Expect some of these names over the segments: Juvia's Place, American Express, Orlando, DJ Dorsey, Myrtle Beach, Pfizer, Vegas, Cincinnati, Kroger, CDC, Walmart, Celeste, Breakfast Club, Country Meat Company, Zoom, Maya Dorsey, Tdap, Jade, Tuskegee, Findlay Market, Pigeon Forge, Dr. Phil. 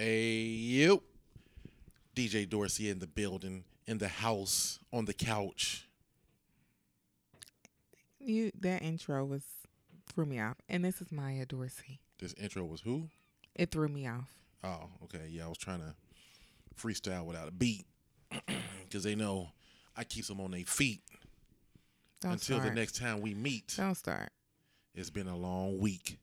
Hey, you. DJ Dorsey in the building, in the house, on the couch. That intro threw me off. And this is Maya Dorsey. This intro was who? It threw me off. Oh, okay. Yeah, I was trying to freestyle without a beat because they know I keep them on their feet. Don't until start. The next time we meet. Don't start. It's been a long week.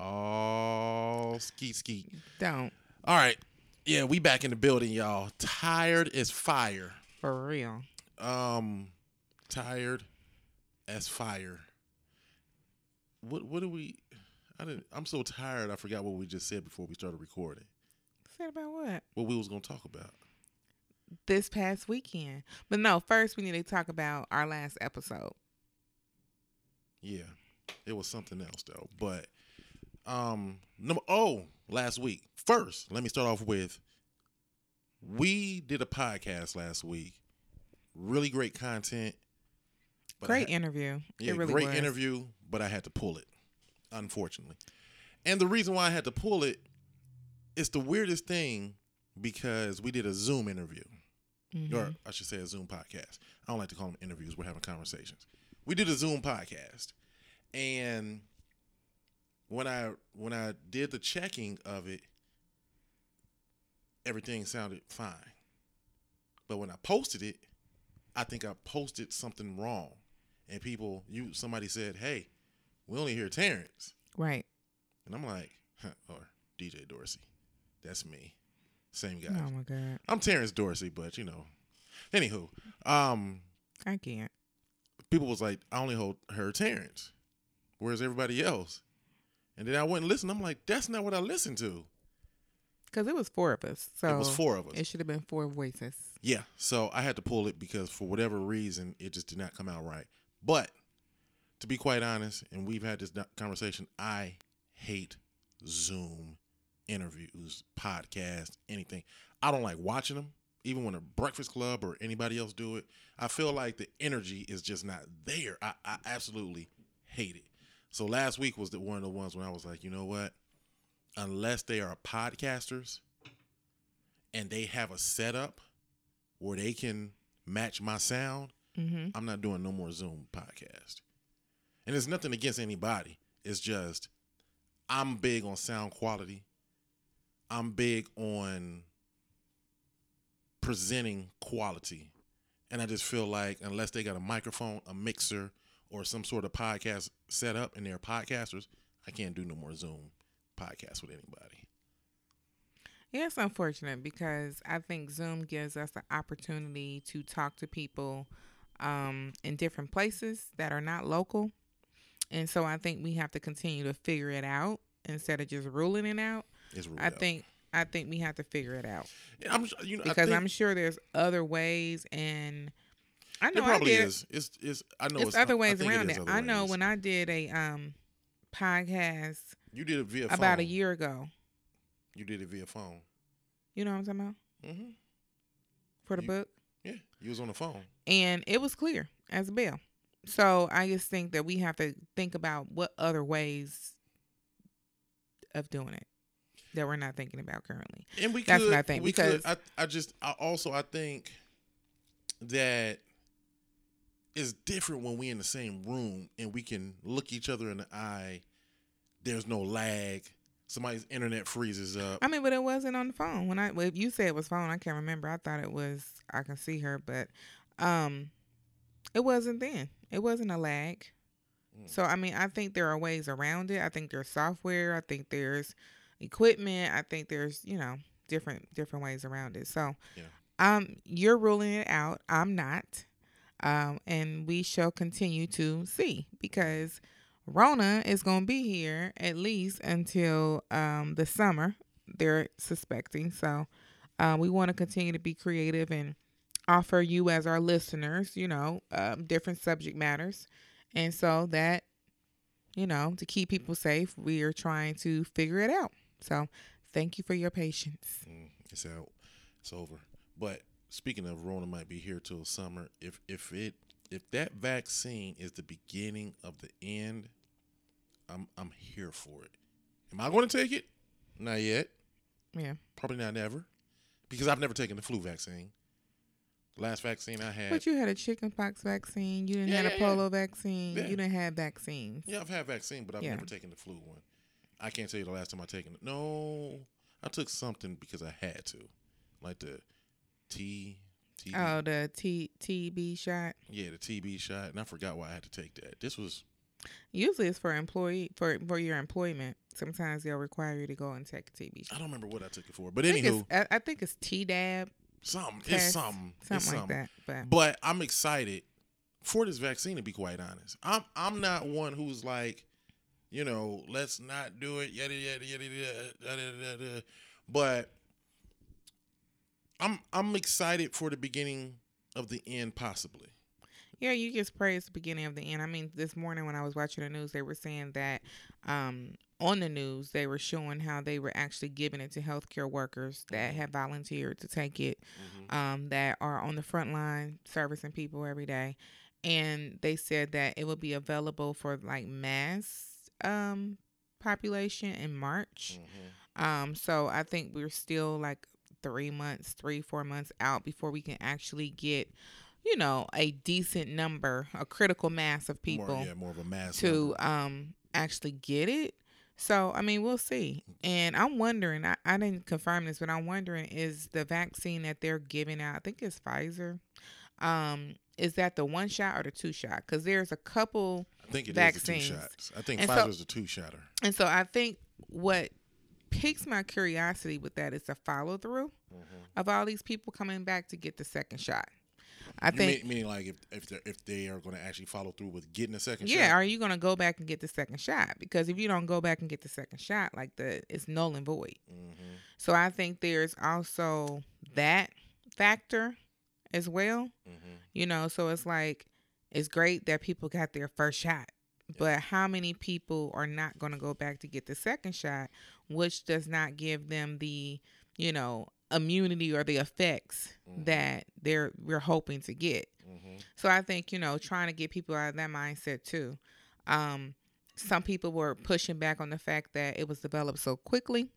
Oh, skeet. Don't. All right. Yeah, we back in the building, y'all. Tired as fire. For real. Tired as fire. What do we... I'm so tired I forgot what we just said before we started recording. Said about what? What we was going to talk about. This past weekend. But no, first we need to talk about our last episode. Yeah. It was something else though. But last week. First, let me start off with we did a podcast last week. Really great content. Great interview. Yeah, it really great was. Interview, but I had to pull it, unfortunately. And the reason why I had to pull it is the weirdest thing because we did a Zoom interview. Mm-hmm. Or I should say a Zoom podcast. I don't like to call them interviews. We're having conversations. We did a Zoom podcast. And when I did the checking of it, everything sounded fine. But when I posted it, I think I posted something wrong. And somebody said, hey, we only hear Terrence. Right. And I'm like, or DJ Dorsey. That's me. Same guy. Oh, my God. I'm Terrence Dorsey, but, you know. Anywho. I can't. People was like, I only heard Terrence. Where's everybody else? And then I went and listened. I'm like, that's not what I listened to. Because it was four of us. So it was four of us. It should have been four voices. Yeah. So I had to pull it because for whatever reason, it just did not come out right. But to be quite honest, and we've had this conversation, I hate Zoom interviews, podcasts, anything. I don't like watching them, even when a Breakfast Club or anybody else do it. I feel like the energy is just not there. I absolutely hate it. So last week was one of the ones when I was like, you know what? Unless they are podcasters and they have a setup where they can match my sound, mm-hmm. I'm not doing no more Zoom podcast. And it's nothing against anybody. It's just I'm big on sound quality. I'm big on presenting quality. And I just feel like unless they got a microphone, a mixer, or some sort of podcast set up and they're podcasters, I can't do no more Zoom podcasts with anybody. Yeah, it's unfortunate because I think Zoom gives us the opportunity to talk to people in different places that are not local. And so I think we have to continue to figure it out instead of just ruling it out. I think we have to figure it out. Yeah, I'm sure there's other ways, and I know it probably is. It's other ways around it. I know when I did a podcast, you did it via phone about a year ago. You did it via phone. You know what I'm talking about? Mm-hmm. For the book. Yeah, you was on the phone, and it was clear as a bell. So I just think that we have to think about what other ways of doing it that we're not thinking about currently. And that's what I think. I think that it's different when we in the same room and we can look each other in the eye. There's no lag. Somebody's internet freezes up. I mean, but it wasn't on the phone. If you said it was phone, I can't remember. I thought it was, I can see her, but it wasn't then. It wasn't a lag. Mm. So, I mean, I think there are ways around it. I think there's software. I think there's equipment. I think there's, you know, different ways around it. So, yeah. You're ruling it out. I'm not. And we shall continue to see because Rona is going to be here at least until the summer, they're suspecting. So we want to continue to be creative and offer you as our listeners, you know, different subject matters. And so that, you know, to keep people safe, we are trying to figure it out. So thank you for your patience. It's out. It's over. But speaking of, Rona might be here till summer. If that vaccine is the beginning of the end, I'm here for it. Am I going to take it? Not yet. Yeah. Probably not never. Because I've never taken the flu vaccine. The last vaccine I had. But you had a chickenpox vaccine. You didn't have a polio vaccine. Yeah. You didn't have vaccines. Yeah, I've had vaccine, but I've never taken the flu one. I can't tell you the last time I taken it. No, I took something because I had to. Like the TB. Oh, the TB shot? Yeah, the TB shot. And I forgot why I had to take that. This was... Usually it's for employee for your employment. Sometimes they'll require you to go and take a TB shot. I don't remember what I took it for, but anywho, I think it's Tdap. Something like that. But I'm excited for this vaccine. To be quite honest, I'm not one who's like, you know, let's not do it. Yada yada yada yada yada yada. But I'm excited for the beginning of the end, possibly. Yeah, you just pray it's the beginning of the end. I mean, this morning when I was watching the news, they were saying that on the news, they were showing how they were actually giving it to healthcare workers that have volunteered to take it, that are on the front line servicing people every day. And they said that it will be available for like mass population in March. Mm-hmm. So I think we're still like 3-4 months out before we can actually get, you know, a decent number, a critical mass of people more of a mass to actually get it. So, I mean, we'll see. And I'm wondering, I didn't confirm this, but I'm wondering, is the vaccine that they're giving out, I think it's Pfizer, is that the one shot or the two shot? Because there's a couple vaccines. I think it is the two shots. I think Pfizer's the two-shotter. And so I think what piques my curiosity with that is the follow-through of all these people coming back to get the second shot. I think meaning like if they are going to actually follow through with getting a second shot. Yeah, are you going to go back and get the second shot? Because if you don't go back and get the second shot, like it's null and void. Mm-hmm. So I think there's also that factor as well. Mm-hmm. You know, so it's like it's great that people got their first shot, but how many people are not going to go back to get the second shot, which does not give them the, you know, immunity or the effects that we're hoping to get. So I think, you know, trying to get people out of that mindset too. Some people were pushing back on the fact that it was developed so quickly.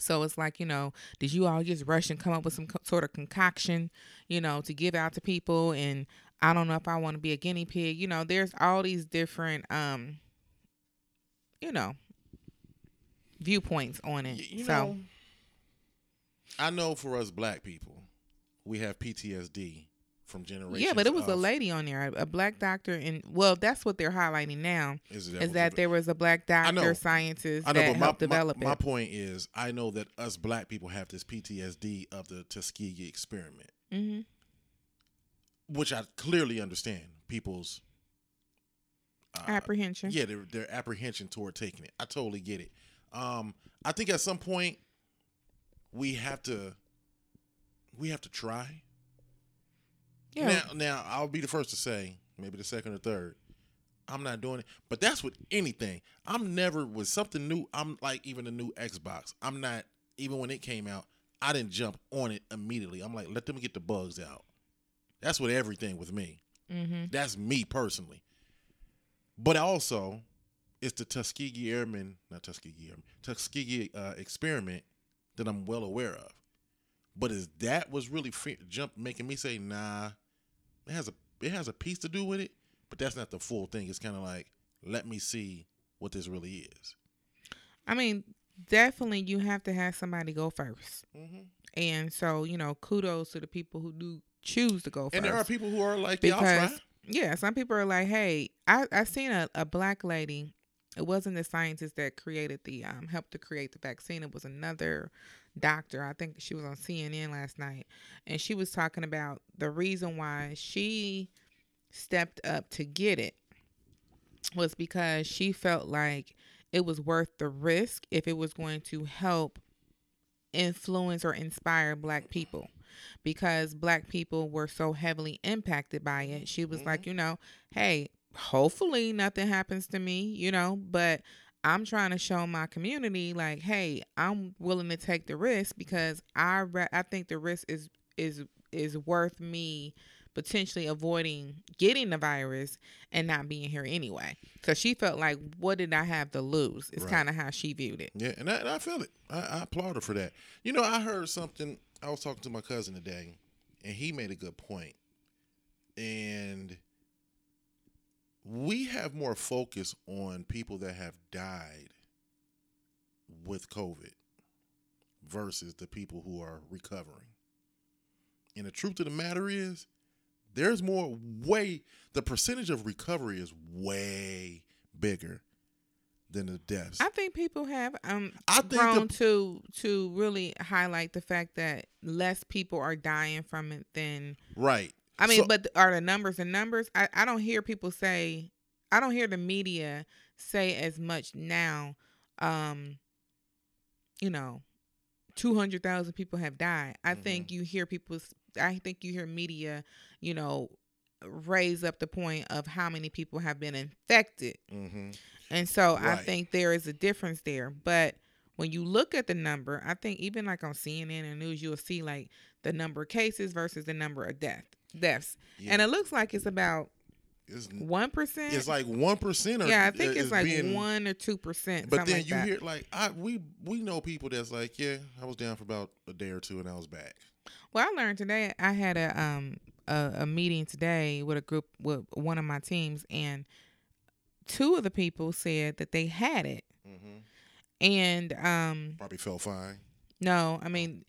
So it's like, you know, did you all just rush and come up with some sort of concoction, you know, to give out to people? And I don't know if I want to be a guinea pig. You know, there's all these different, you know, viewpoints on it. You know, I know for us black people, we have PTSD from generations. Yeah, but it was a lady on there, a black doctor. And well, that's what they're highlighting now, is that there was a black doctor, scientist that helped develop it. My point is, I know that us black people have this PTSD of the Tuskegee experiment, which I clearly understand people's apprehension. Yeah, their apprehension toward taking it. I totally get it. I think at some point, We have to try. Yeah. Now I'll be the first to say, maybe the second or third, I'm not doing it. But that's with anything. I'm never with something new. I'm like even the new Xbox. I'm not, even when it came out, I didn't jump on it immediately. I'm like, let them get the bugs out. That's with everything with me. Mm-hmm. That's me personally. But also, it's the Tuskegee experiment that I'm well aware of. But is that was really making me say, nah, it has a piece to do with it, but that's not the full thing. It's kind of like, let me see what this really is. I mean, definitely you have to have somebody go first. Mm-hmm. And so, you know, kudos to the people who do choose to go first. And there are people who are like, yeah, I'll try. Yeah, some people are like, hey, I seen a black lady. It wasn't the scientist that helped to create the vaccine. It was another doctor. I think she was on CNN last night. And she was talking about the reason why she stepped up to get it was because she felt like it was worth the risk if it was going to help influence or inspire black people. Because black people were so heavily impacted by it. She was like, you know, hey, hopefully nothing happens to me, you know, but I'm trying to show my community like, hey, I'm willing to take the risk because I think the risk is worth me potentially avoiding getting the virus and not being here anyway. So she felt like, what did I have to lose? It's kind of how she viewed it. Yeah, and I feel it. I applaud her for that. You know, I heard something. I was talking to my cousin today, and he made a good point. And we have more focus on people that have died with COVID versus the people who are recovering. And the truth of the matter is, there's more the percentage of recovery is way bigger than the deaths. I think people have grown to really highlight the fact that less people are dying from it than I mean, so, but are the numbers and numbers? I don't hear people say, I don't hear the media say as much now. You know, 200,000 people have died. I think you hear people. I think you hear media, you know, raise up the point of how many people have been infected. And so I think there is a difference there. But when you look at the number, I think even like on CNN and news, you'll see like the number of cases versus the number of deaths. Yeah. And it looks like it's about 1%. It's like 1%. Yeah, I think it's like 1 or 2%. But then you hear like we know people that's like, yeah, I was down for about a day or two and I was back. Well, I learned today. I had a meeting today with a group with one of my teams, and two of the people said that they had it, and probably felt fine. No, I mean,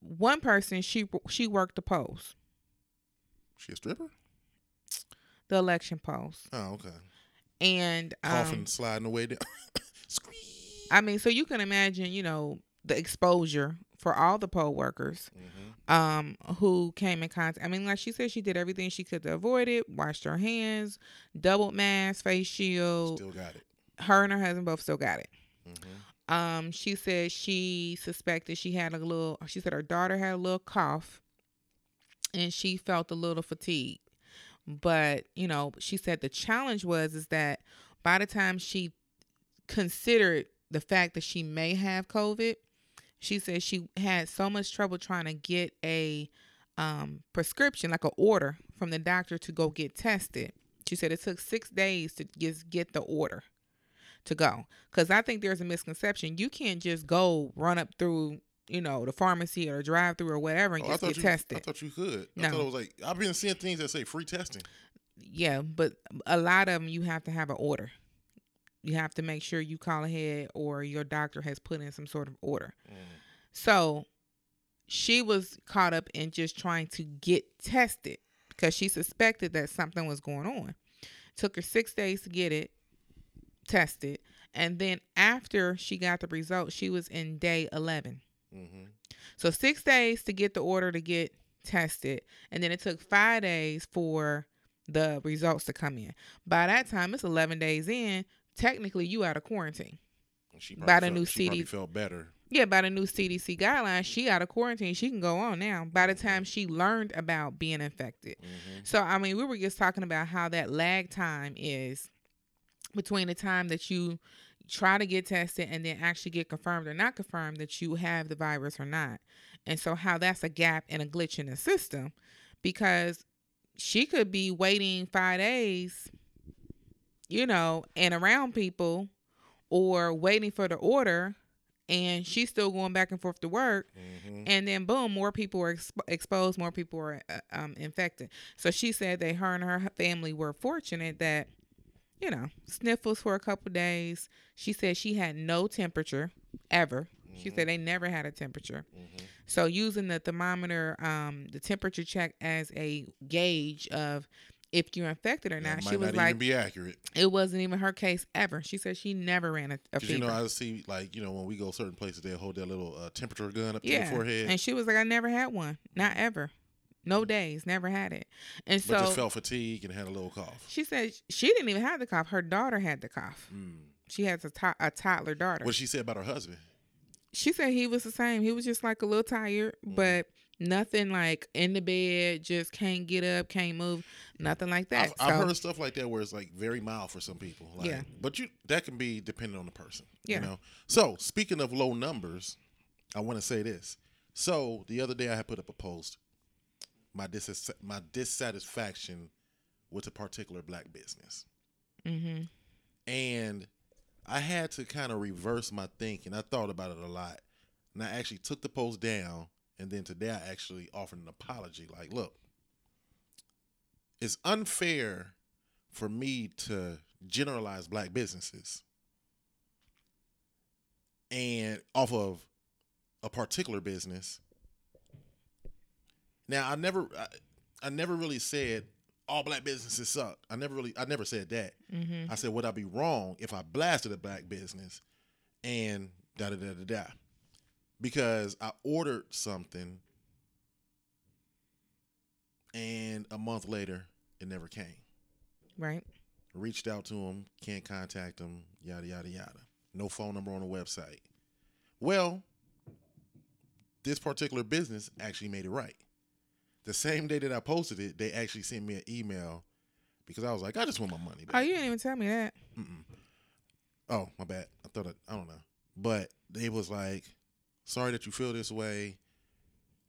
one person she worked the polls. She a stripper? The election polls. Oh, okay. And coughing, sliding away down. I mean, so you can imagine, you know, the exposure for all the poll workers who came in contact. I mean, like she said, she did everything she could to avoid it. Washed her hands, double mask, face shield. Still got it. Her and her husband both still got it. She said she suspected she had a little, she said her daughter had a little cough and she felt a little fatigued. But, you know, she said the challenge is that by the time she considered the fact that she may have COVID, she said she had so much trouble trying to get a prescription, like an order from the doctor to go get tested. She said it took 6 days to just get the order to go. Because I think there's a misconception. You can't just go run up through, you know, the pharmacy or drive through or whatever and just get tested. I thought you could. No. I thought it was like, I've been seeing things that say free testing. Yeah, but a lot of them you have to have an order. You have to make sure you call ahead or your doctor has put in some sort of order. So she was caught up in just trying to get tested because she suspected that something was going on. Took her 6 days to get it tested. And then after she got the result, she was in day 11. So 6 days to get the order to get tested. And then it took 5 days for the results to come in. By that time, it's 11 days in. Technically, you out of quarantine. She felt better. Yeah, by the new CDC guidelines, she out of quarantine. She can go on now by the time she learned about being infected. So, I mean, we were just talking about how that lag time is between the time that you try to get tested and then actually get confirmed or not confirmed that you have the virus or not. And so how that's a gap and a glitch in the system because she could be waiting 5 days, you know, and around people or waiting for the order and she's still going back and forth to work. And then boom, more people are exposed, more people are infected. So she said that her and her family were fortunate that, you know, sniffles for a couple of days. She said she had no temperature ever. She said they never had a temperature. So using the thermometer, the temperature check as a gauge of if you're infected or not, she was like, even be accurate. It wasn't even her case ever. She said she never ran a fever. You know, I see like, you know, when we go certain places, they'll hold that little temperature gun up to your forehead. And she was like, I never had one. Not ever. No days, never had it. And but just felt fatigue and had a little cough. She said she didn't even have the cough. Her daughter had the cough. She has a toddler daughter. What did she say about her husband? She said he was the same. He was just like a little tired, but nothing like in the bed, just can't get up, can't move, nothing like that. I've heard stuff like that where it's like very mild for some people. Like, but that can be dependent on the person. Yeah. You know? So speaking of low numbers, I want to say this. So the other day I had put up a post. my dissatisfaction with a particular black business. Mm-hmm. And I had to kind of reverse my thinking. I thought about it a lot, and I actually took the post down, and then today I actually offered an apology. Like, look, it's unfair for me to generalize black businesses and off of a particular business. Now, I never really said all black businesses suck. I never said that. Mm-hmm. I said, would I be wrong if I blasted a black business and da-da-da-da-da? Because I ordered something and a month later, it never came. Right. Reached out to them, can't contact them, yada, yada, yada. No phone number on the website. Well, this particular business actually made it right. The same day that I posted it, they actually sent me an email because I was like, I just want my money back. Oh, you didn't even tell me that. Mm-mm. Oh, my bad. I thought I don't know. But they was like, sorry that you feel this way.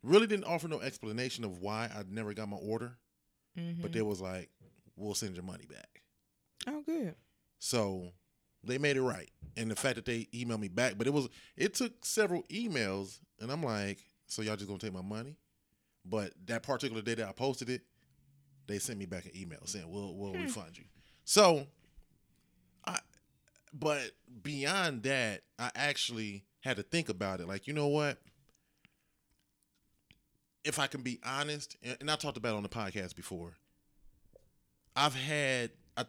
Really didn't offer no explanation of why I never got my order. Mm-hmm. But they was like, we'll send your money back. Oh, good. So they made it right. And the fact that they emailed me back, but it took several emails, and I'm like, so y'all just gonna take my money? But that particular day that I posted it, they sent me back an email saying, we'll refund you. So, but beyond that, I actually had to think about it. Like, you know what? If I can be honest, and I talked about it on the podcast before, I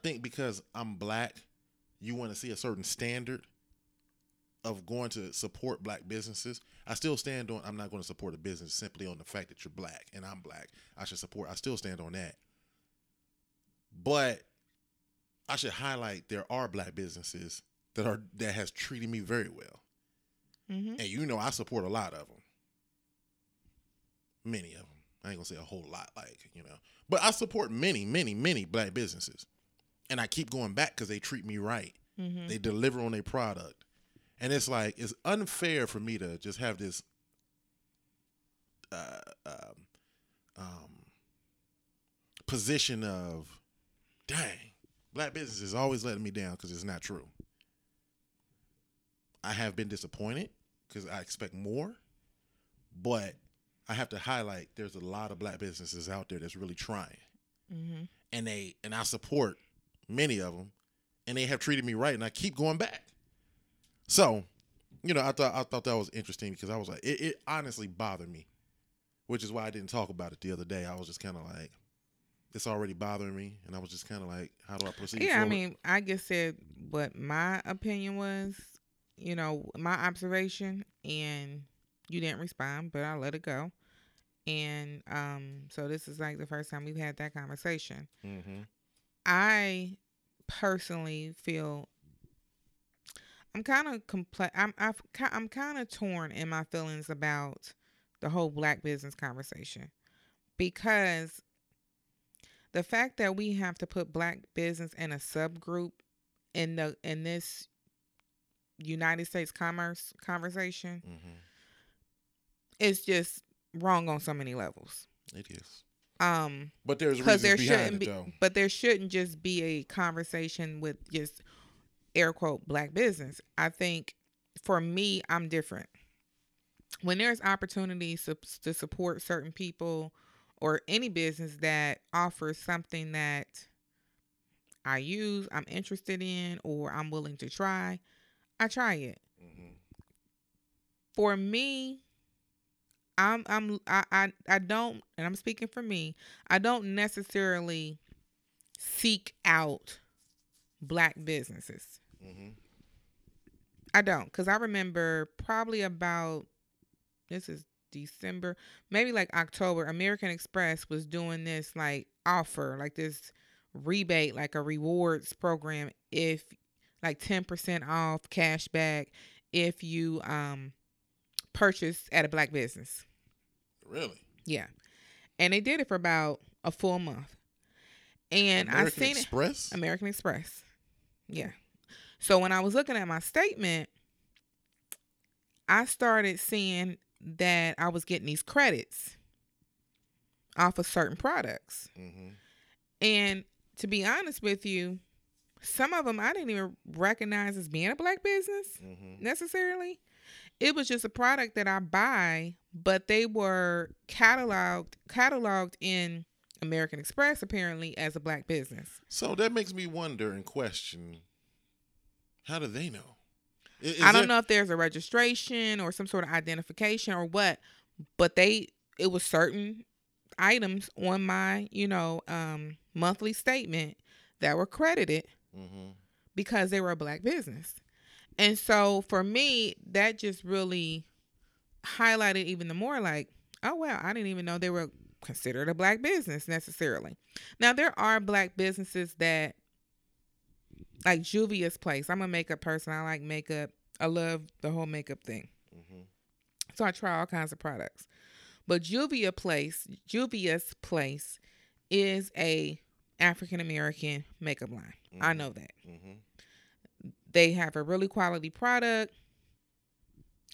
think because I'm black, you want to see a certain standard of going to support black businesses. I still stand on, I'm not going to support a business simply on the fact that you're black and I'm black. I still stand on that. But I should highlight there are black businesses that has treated me very well. Mm-hmm. And you know, I support a lot of them. Many of them. I ain't going to say a whole lot, like, you know. But I support many, many, many black businesses. And I keep going back because they treat me right. Mm-hmm. They deliver on their product. And it's like, it's unfair for me to just have this position of, dang, black business is always letting me down because it's not true. I have been disappointed because I expect more, but I have to highlight there's a lot of black businesses out there that's really trying. Mm-hmm. And I support many of them, and they have treated me right, and I keep going back. So, you know, I thought that was interesting because I was like, it honestly bothered me, which is why I didn't talk about it the other day. I was just kind of like, it's already bothering me, and I was just kind of like, how do I proceed? Yeah, forward? I mean, I just said what my opinion was, you know, my observation, and you didn't respond, but I let it go. And so this is like the first time we've had that conversation. Mm-hmm. I personally feel I'm kind of torn in my feelings about the whole black business conversation, because the fact that we have to put black business in a subgroup in this United States commerce conversation, mm-hmm, is just wrong on so many levels. It is. But there's reasons behind it, though. But there shouldn't just be a conversation with just air quote black business. I think for me, I'm different. When there's opportunities to support certain people or any business that offers something that I use, I'm interested in, or I'm willing to try, I try it. Mm-hmm. For me, I don't, and I'm speaking for me, I don't necessarily seek out black businesses. Mm-hmm. I don't, because I remember probably about, this is December, maybe like October, American Express was doing this like offer, like this rebate, like a rewards program, if like 10% off cash back if you purchase at a black business. Really? Yeah. And they did it for about a full month. And American Express. Yeah. So when I was looking at my statement, I started seeing that I was getting these credits off of certain products. Mm-hmm. And to be honest with you, some of them I didn't even recognize as being a black business necessarily. It was just a product that I buy, but they were cataloged in American Express apparently as a black business. So that makes me wonder and question, how do they know? I don't know if there's a registration or some sort of identification or what, but it was certain items on my, monthly statement that were credited because they were a black business. And so for me, that just really highlighted even the more like, oh, wow, I didn't even know they were considered a black business necessarily. Now, there are black businesses that, like Juvia's Place. I'm a makeup person. I like makeup. I love the whole makeup thing. Mm-hmm. So I try all kinds of products. But Juvia's Place is a African-American makeup line. Mm-hmm. I know that. Mm-hmm. They have a really quality product.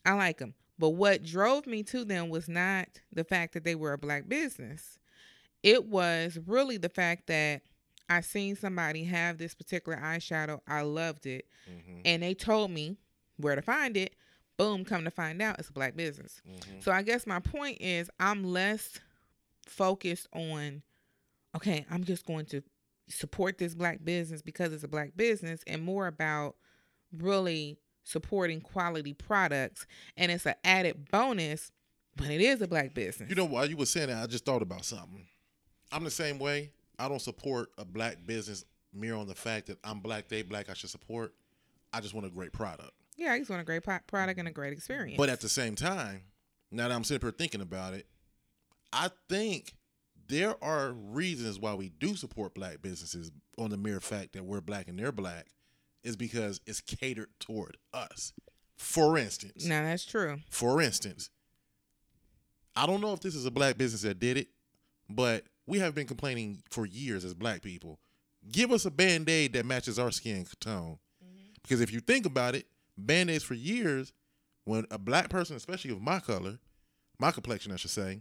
I like them. But what drove me to them was not the fact that they were a black business. It was really the fact that I seen somebody have this particular eyeshadow. I loved it. Mm-hmm. And they told me where to find it. Boom, come to find out, it's a black business. Mm-hmm. So I guess my point is I'm less focused on, okay, I'm just going to support this black business because it's a black business, and more about really supporting quality products. And it's an added bonus, but it is a black business. You know, while you were saying that, I just thought about something. I'm the same way. I don't support a black business mere on the fact that I'm black, they black, I should support. I just want a great product. Yeah, I just want a great product and a great experience. But at the same time, now that I'm sitting here thinking about it, I think there are reasons why we do support black businesses on the mere fact that we're black and they're black is because it's catered toward us. For instance. Now, that's true. For instance, I don't know if this is a black business that did it, but we have been complaining for years as black people. Give us a Band-Aid that matches our skin tone. Mm-hmm. Because if you think about it, Band-Aids for years, when a black person, especially of my color, my complexion, I should say,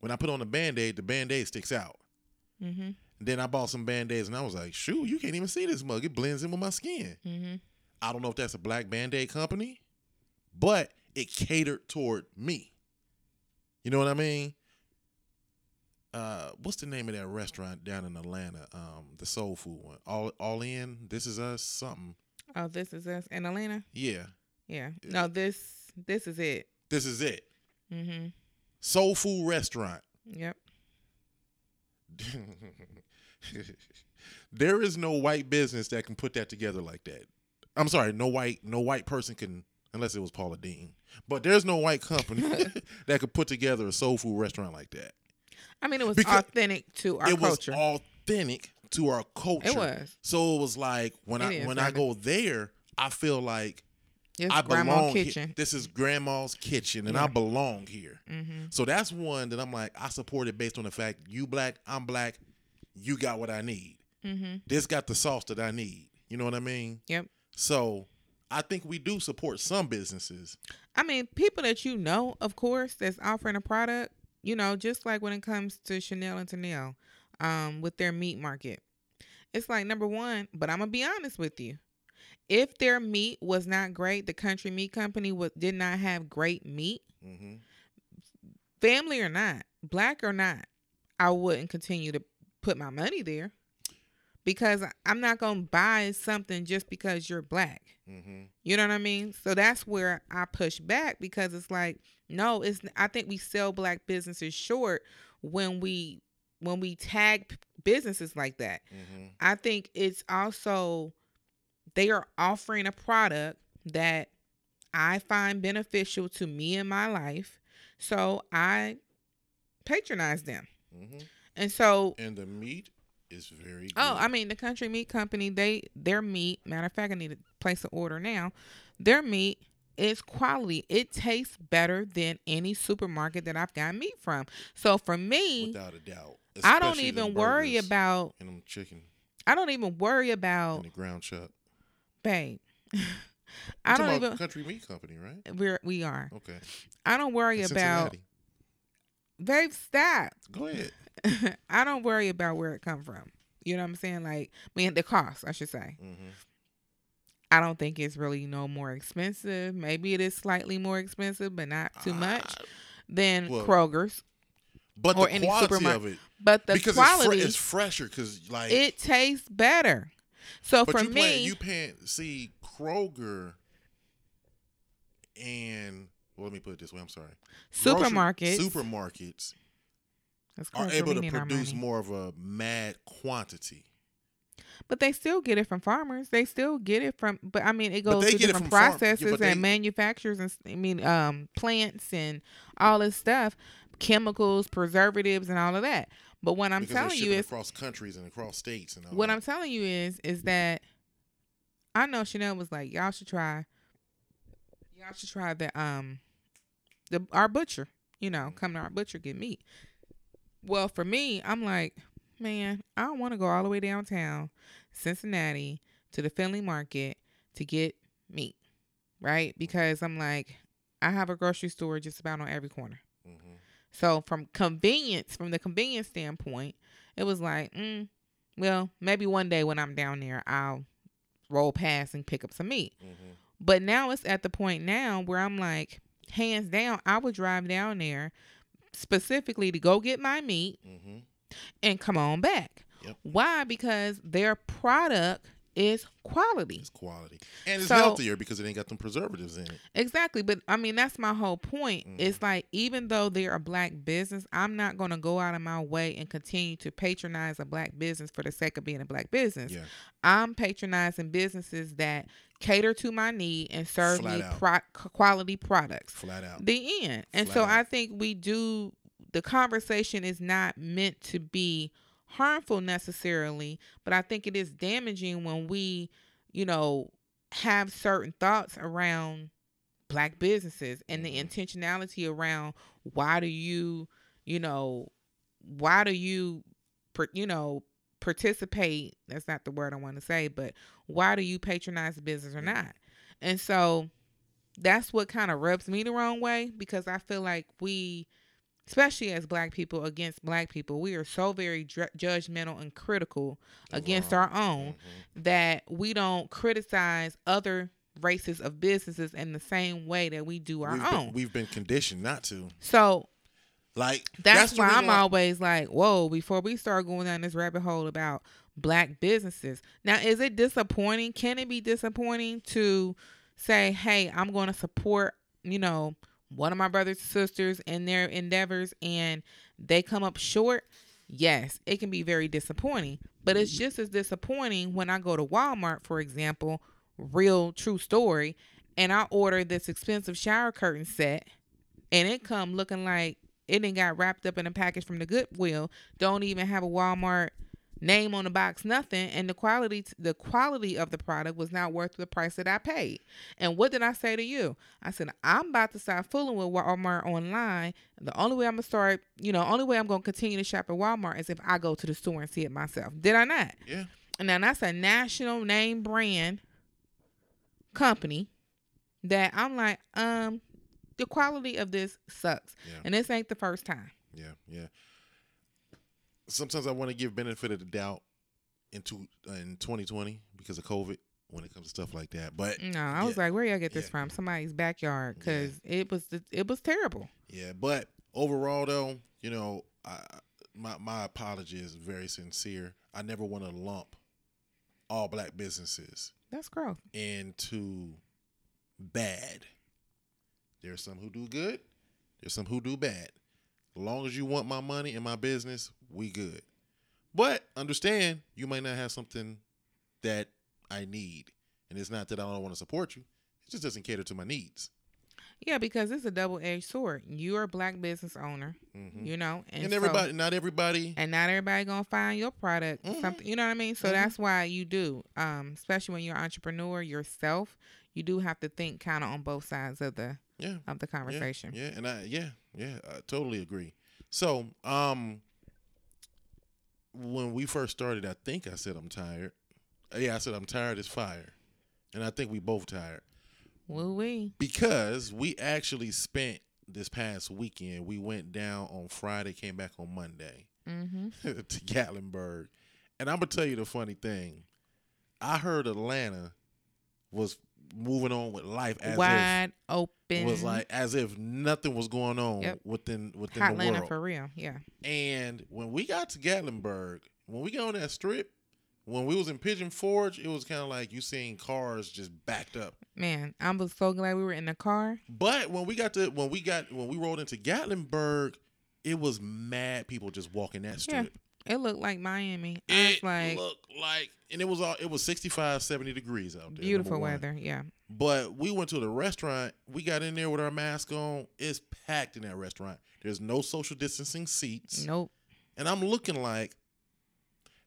when I put on a Band-Aid, the Band-Aid sticks out. Mm-hmm. Then I bought some Band-Aids and I was like, shoot, you can't even see this mug. It blends in with my skin. Mm-hmm. I don't know if that's a black Band-Aid company, but it catered toward me. You know what I mean? What's the name of that restaurant down in Atlanta? The soul food one. All In, This Is Us, something. Oh, This Is Us in Atlanta? Yeah. Yeah. No, this is it. This is it. Mm-hmm. Soul food restaurant. Yep. There is no white business that can put that together like that. I'm sorry, no white person can, unless it was Paula Deen. But there's no white company that could put together a soul food restaurant like that. I mean, it was authentic to our culture. It was authentic to our culture. It was. So it was like when I go there, I feel like I belong here. This is grandma's kitchen, and I belong here. Mm-hmm. So that's one that I'm like, I support it based on the fact you black, I'm black, you got what I need. Mm-hmm. This got the sauce that I need. You know what I mean? Yep. So I think we do support some businesses. I mean, people that you know, of course, that's offering a product. You know, just like when it comes to Chanel and Tenelle with their meat market. It's like, number one, but I'm going to be honest with you. If their meat was not great, the Country Meat Company did not have great meat, family or not, black or not, I wouldn't continue to put my money there because I'm not going to buy something just because you're black. Mm-hmm. You know what I mean? So that's where I push back because it's like, no, I think we sell black businesses short when we tag businesses like that. Mm-hmm. I think it's also they are offering a product that I find beneficial to me in my life, so I patronize them. Mm-hmm. And so the meat is very good. Oh, I mean the Country Meat Company, their meat, matter of fact, I need to place an order now. Their meat, it's quality. It tastes better than any supermarket that I've got meat from. So for me, without a doubt, I don't even worry about and them chicken. I don't even worry about and the ground chuck, babe. I don't even Country Meat Company, right? We are okay. I don't worry about. Babe, stop. Go ahead. I don't worry about where it come from. You know what I'm saying? Like, I mean, the cost, I should say. Mm-hmm. I don't think it's really no more expensive. Maybe it is slightly more expensive, but not too much than Kroger's. But or the any quality of it. But the quality. Because it's fresher. Because like it tastes better. So for me. But you can't see Kroger and, well, let me put it this way. I'm sorry. Supermarkets are able to produce more of a mad quantity. But they still get it from farmers. They still get it from, but I mean, it goes through different processes and manufacturers and plants and all this stuff, chemicals, preservatives, and all of that. But what I'm telling you is across countries and across states and all. What I'm telling you is that I know Chanel was like, y'all should try our butcher. You know, come to our butcher, get meat. Well, for me, I'm like, man, I don't want to go all the way downtown, Cincinnati, to the Findlay Market to get meat, right? Because I'm like, I have a grocery store just about on every corner. Mm-hmm. So from the convenience standpoint, it was like, well, maybe one day when I'm down there, I'll roll past and pick up some meat. Mm-hmm. But now it's at the point now where I'm like, hands down, I would drive down there specifically to go get my meat. Mm-hmm. And come on back. Yep. Why? Because their product is quality. It's quality. And it's healthier because it ain't got them preservatives in it. Exactly. But I mean, that's my whole point. Mm-hmm. It's like, even though they're a black business, I'm not going to go out of my way and continue to patronize a black business for the sake of being a black business. Yeah. I'm patronizing businesses that cater to my need and serve quality products. Flat out. The end. And Flat so out. I think the conversation is not meant to be harmful necessarily, but I think it is damaging when we, you know, have certain thoughts around black businesses and the intentionality around why do you participate? That's not the word I want to say, but why do you patronize the business or not? And so that's what kind of rubs me the wrong way, because I feel like we, especially as black people against black people, we are so very judgmental and critical against our own that we don't criticize other races of businesses in the same way that we do our own. We've been conditioned not to. So like that's why I'm always like, whoa, before we start going down this rabbit hole about black businesses. Now, is it disappointing? Can it be disappointing to say, hey, I'm going to support, you know, one of my brothers and sisters in their endeavors and they come up short? Yes, it can be very disappointing, but it's just as disappointing when I go to Walmart, for example, real true story, and I order this expensive shower curtain set and it come looking like it done got wrapped up in a package from the Goodwill, don't even have a Walmart name on the box, nothing, and the quality of the product was not worth the price that I paid. And what did I say to you? I said, I'm about to start fooling with Walmart online. The only way I'm gonna start, only way I'm gonna continue to shop at Walmart is if I go to the store and see it myself. Did I not? Yeah. And now that's a national name brand company that I'm like, the quality of this sucks, and this ain't the first time. Yeah. Sometimes I want to give benefit of the doubt in 2020 because of COVID when it comes to stuff like that. But no, I was like, where y'all get this from? Somebody's backyard, because it was terrible. Yeah, but overall though, my apology is very sincere. I never want to lump all black businesses. That's gross. Into bad. There's some who do good. There's some who do bad. As long as you want my money and my business, we good. But understand, you might not have something that I need. And it's not that I don't want to support you. It just doesn't cater to my needs. Yeah, because it's a double-edged sword. You're a black business owner, And not everybody going to find your product, something, you know what I mean? So that's why you do, especially when you're an entrepreneur yourself, you do have to think kind of on both sides of the conversation. I totally agree. So, when we first started, I think I said I'm tired. Yeah, I said I'm tired as fire. And I think we both tired. Because we actually spent this past weekend. We went down on Friday, came back on Monday to Gatlinburg. And I'm going to tell you the funny thing. I heard Atlanta was moving on with life as wide open. Was like as if nothing was going on within Hot the Atlanta world. For real, yeah. And when we got to Gatlinburg, when we got on that strip, when we was in Pigeon Forge, it was kind of like you seen cars just backed up. Man, I was so glad we were in the car. But when we rolled into Gatlinburg, it was mad people just walking that strip. Yeah. It looked like Miami. It was 65, 70 degrees out there. Beautiful weather, yeah. But we went to the restaurant. We got in there with our mask on. It's packed in that restaurant. There's no social distancing seats. Nope. And I'm looking like,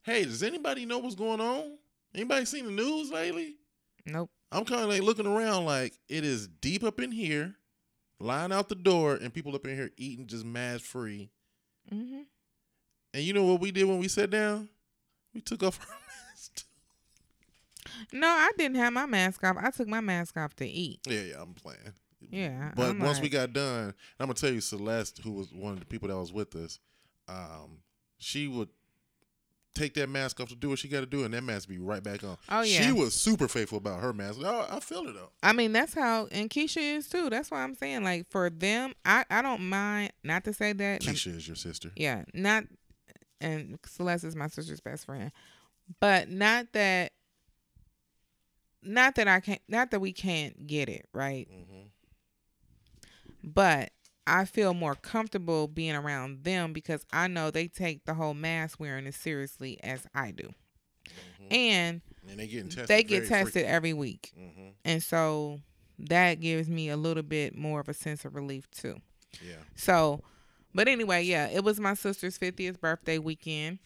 hey, does anybody know what's going on? Anybody seen the news lately? Nope. I'm kind of like looking around like it is deep up in here, lying out the door, and people up in here eating just mask free. Mm-hmm. And you know what we did when we sat down? We took off our mask. No, I didn't have my mask off. I took my mask off to eat. Yeah, I'm playing. Yeah. But once we got done, I'm going to tell you, Celeste, who was one of the people that was with us, she would take that mask off to do what she got to do, and that mask be right back on. Oh, yeah. She was super faithful about her mask. I feel it, though. I mean, that's how, and Keisha is, too. That's why I'm saying, like, for them, I don't mind, not to say that. Keisha is your sister. Yeah, not... And Celeste is my sister's best friend, but not that we can't get it right. Mm-hmm. But I feel more comfortable being around them because I know they take the whole mask wearing as seriously as I do, mm-hmm. and they get tested every week, mm-hmm. and so that gives me a little bit more of a sense of relief too. Yeah. So. But anyway, yeah, it was my sister's 50th birthday weekend.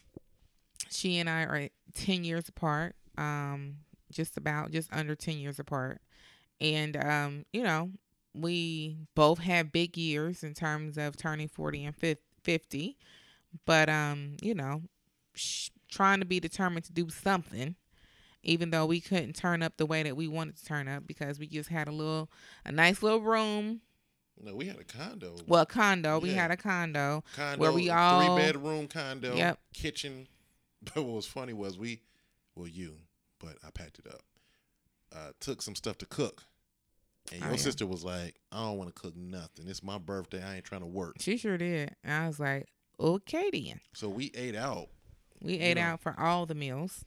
She and I are 10 years apart, just under 10 years apart. And, you know, we both had big years in terms of turning 40 and 50. But, you know, trying to be determined to do something, even though we couldn't turn up the way that we wanted to turn up because we just had a nice little room. No, we had a condo. Well, condo. Yeah. We had a condo where we all... Three-bedroom condo. Yep. Kitchen. But what was funny was but I packed it up, took some stuff to cook. And your sister was like, I don't want to cook nothing. It's my birthday. I ain't trying to work. She sure did. And I was like, okay then. So we ate out. We ate out for all the meals.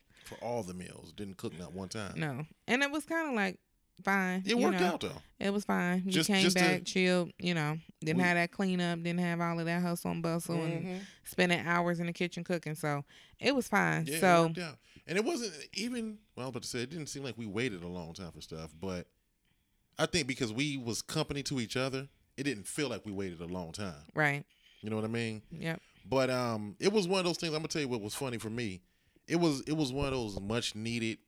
Didn't cook not one time. No. And it was kind of like... Fine. It worked out though. It was fine. We came back, chilled, didn't have that cleanup, didn't have all of that hustle and bustle mm-hmm. and spending hours in the kitchen cooking. So it was fine. Yeah, so it worked out. And it wasn't even it didn't seem like we waited a long time for stuff, but I think because we was company to each other, it didn't feel like we waited a long time. Right. You know what I mean? Yep. But it was one of those things. I'm gonna tell you what was funny for me. It was one of those much needed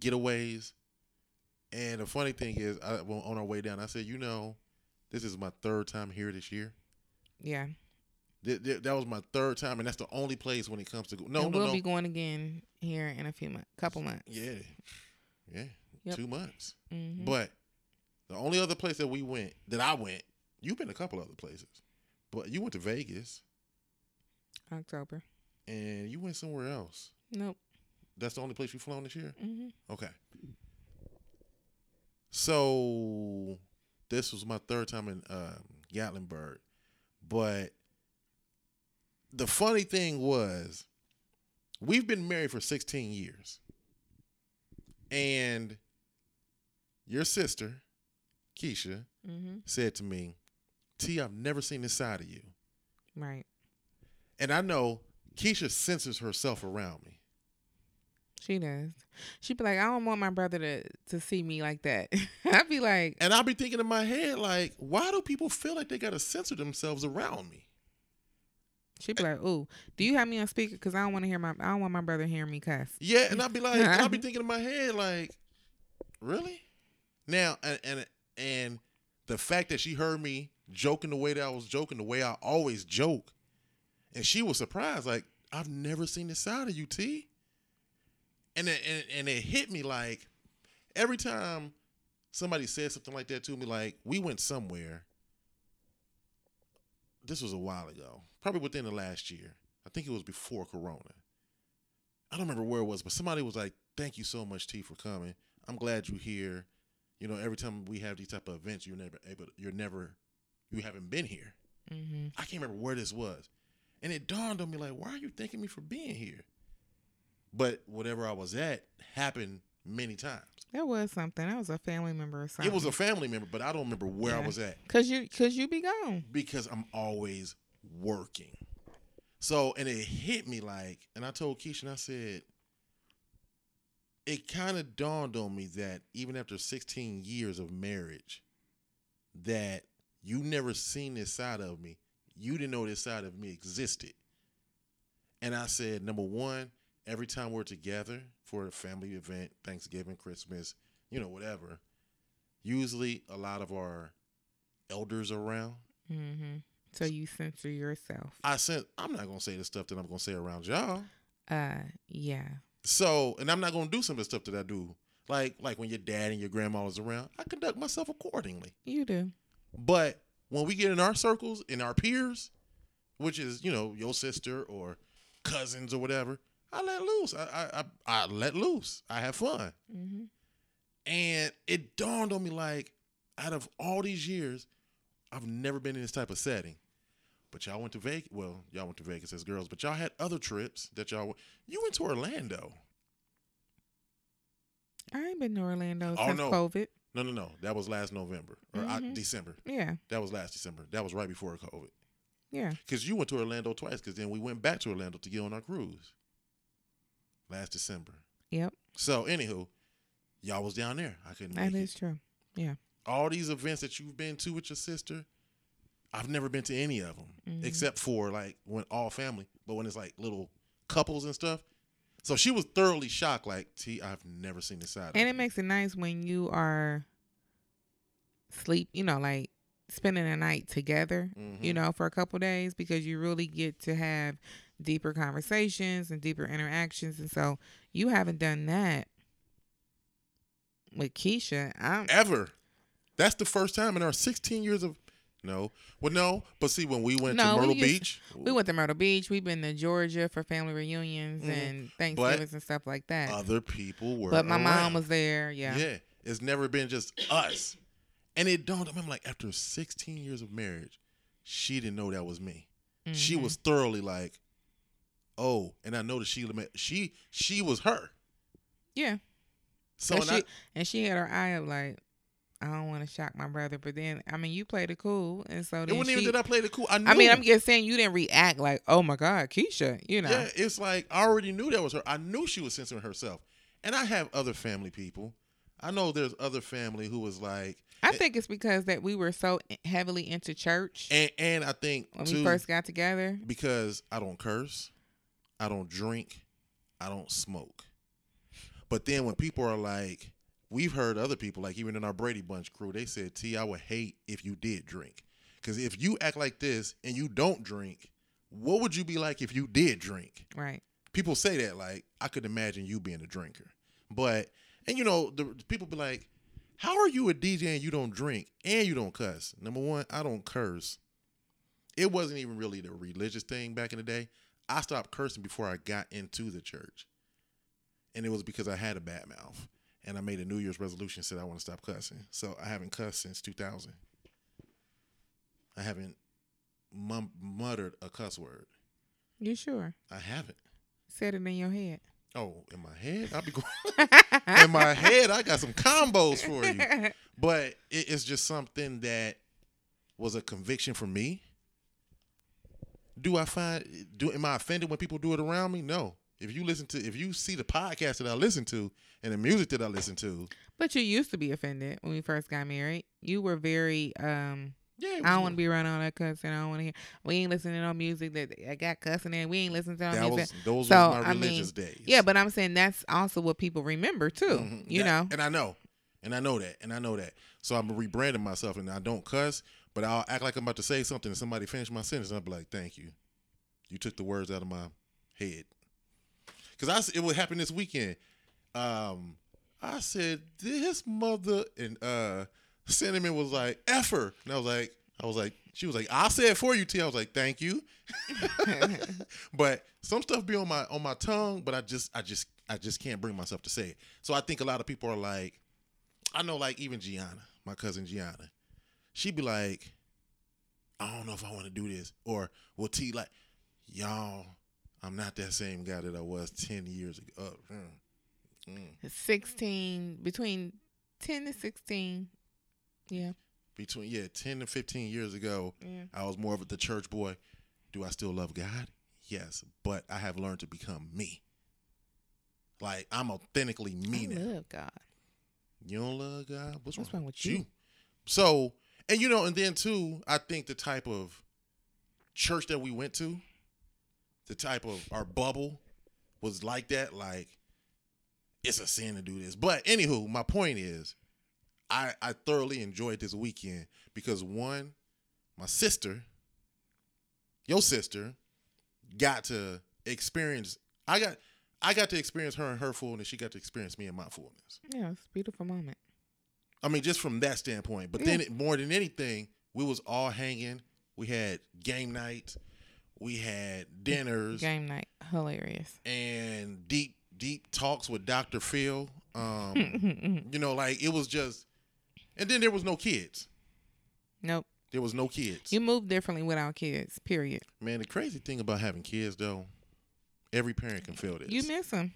getaways. And the funny thing is, on our way down, I said, this is my third time here this year. Yeah. That was my third time, and that's the only place when it comes to... We'll be going again here in a couple months. Yeah. Yeah. Yep. 2 months. Mm-hmm. But the only other place that I went, you've been a couple other places, but you went to Vegas. October. And you went somewhere else. Nope. That's the only place you've flown this year? Mm-hmm. Okay. So, this was my third time in Gatlinburg. But the funny thing was, we've been married for 16 years. And your sister, Keisha, mm-hmm. said to me, T, I've never seen this side of you. Right. And I know Keisha censors herself around me. She does. She'd be like, I don't want my brother to see me like that. I'd be like... And I'd be thinking in my head, like, why do people feel like they got to censor themselves around me? She'd be like, ooh, do you have me on speaker? Because I don't want my brother hearing me cuss. Yeah, and I'd be like... and I'd be thinking in my head, like, really? Now, and the fact that she heard me joking the way that I was joking, the way I always joke, and she was surprised, like, I've never seen this side of you, T. And it hit me like every time somebody said something like that to me, like we went somewhere this was a while ago, probably within the last year. I think it was before Corona. I don't remember where it was, but somebody was like, thank you so much, T, for coming. I'm glad you're here. You know, every time we have these type of events, you haven't been here. Mm-hmm. I can't remember where this was. And it dawned on me, like, why are you thanking me for being here? But whatever I was at happened many times. That was something. That was a family member or something. It was a family member, but I don't remember where I was at. Because you be gone. Because I'm always working. So, and it hit me like, and I told Keisha, and I said, it kind of dawned on me that even after 16 years of marriage, that you never seen this side of me. You didn't know this side of me existed. And I said, number one, every time we're together for a family event, Thanksgiving, Christmas, you know, whatever, usually a lot of our elders around. Mm-hmm. So you censor yourself. I'm not going to say the stuff that I'm going to say around y'all. Yeah. So, and I'm not going to do some of the stuff that I do. Like when your dad and your grandma is around, I conduct myself accordingly. You do. But when we get in our circles, in our peers, which is, you know, your sister or cousins or whatever, I let loose. I let loose. I have fun. Mm-hmm. And it dawned on me, like, out of all these years, I've never been in this type of setting. But y'all went to Vegas. Well, y'all went to Vegas as girls, but y'all had other trips that y'all went. You went to Orlando. I ain't been to Orlando since COVID. No. That was last November or December. Yeah. That was last December. That was right before COVID. Yeah. Because you went to Orlando twice because then we went back to Orlando to get on our cruise last December. Yep. So, anywho, y'all was down there. I couldn't make it. That is true. Yeah. All these events that you've been to with your sister, I've never been to any of them except for like when all family, but when it's like little couples and stuff. So she was thoroughly shocked. Like, T, I've never seen this side. And it makes it nice when you are sleep, you know, like spending a night together, you know, for a couple of days because you really get to have deeper conversations and deeper interactions. And so you haven't done that with Keisha. Ever. That's the first time in our 16 years of... when we went to Myrtle Beach. We went to Myrtle Beach. We've been to Georgia for family reunions and Thanksgivings and stuff like that. Other people were But my mom was there, Yeah. It's never been just us. And it dawned on me, I'm like, after 16 years of marriage, she didn't know that was me. Mm-hmm. She was thoroughly like, oh, and I noticed she was her. Yeah. So she had her eye up like, I don't want to shock my brother, but then, I mean, you played it cool, and so then it wasn't even that I played it cool. I knew. I mean, I'm just saying you didn't react like, oh my God, Keisha, you know. Yeah, it's like I already knew that was her. I knew she was censoring herself, and I have other family people. I know there's other family who was like. I think it's because that we were so heavily into church, and I think when we first got together, because I don't curse, I don't drink, I don't smoke, but then when people are like. We've heard other people, like even in our Brady Bunch crew, they said, T, I would hate if you did drink. Because if you act like this and you don't drink, what would you be like if you did drink? Right. People say that, like, I could imagine you being a drinker. But, and you know, the people be like, how are you a DJ and you don't drink and you don't cuss? Number one, I don't curse. It wasn't even really the religious thing back in the day. I stopped cursing before I got into the church. And it was because I had a bad mouth. And I made a New Year's resolution, said I want to stop cussing. So I haven't cussed since 2000. I haven't muttered a cuss word. You sure? I haven't. Said it in your head. Oh, in my head? I'll be going. In my head, I got some combos for you. But it's just something that was a conviction for me. Am I offended when people do it around me? No. If you see the podcast that I listen to and the music that I listen to. But you used to be offended when we first got married. You were very, I don't want to be around all that cussing. I don't want to hear. We ain't listening to no music that I got cussing in. We ain't listening to no music. Those were my religious days. Yeah, but I'm saying that's also what people remember too, you know. And I know that. So I'm rebranding myself and I don't cuss, but I'll act like I'm about to say something and somebody finish my sentence and I'll be like, thank you. You took the words out of my head. Because it would happen this weekend. I said, this mother, and Cinnamon was like, F her. And I was like, I was like, she was like, I'll say it for you, T. I was like, thank you. But some stuff be on my tongue, but I just can't bring myself to say it. So I think a lot of people are like, I know, like, even Gianna, my cousin Gianna, she'd be like, I don't know if I want to do this. Or, well, T, like, y'all, I'm not that same guy that I was 10 years ago. 16, between 10 and 16, yeah. 10 and 15 years ago, yeah. I was more of the church boy. Do I still love God? Yes, but I have learned to become me. Like, I'm authentically me now. I love God. You don't love God? What's wrong with you? So, and you know, and then too, I think the type of church that we went to, the type of our bubble was like that. Like, it's a sin to do this. But anywho, my point is, I thoroughly enjoyed this weekend because, one, my sister, your sister, got to experience. I got to experience her and her fullness. She got to experience me and my fullness. Yeah, it's a beautiful moment. I mean, just from that standpoint. But then, more than anything, we was all hanging. We had game night. We had dinners. Game night, hilarious. And deep talks with Dr. Phil. You know, like, it was just, and then there was no kids. Nope. There was no kids. You move differently without kids, period. Man, the crazy thing about having kids, though, every parent can feel this. You miss them.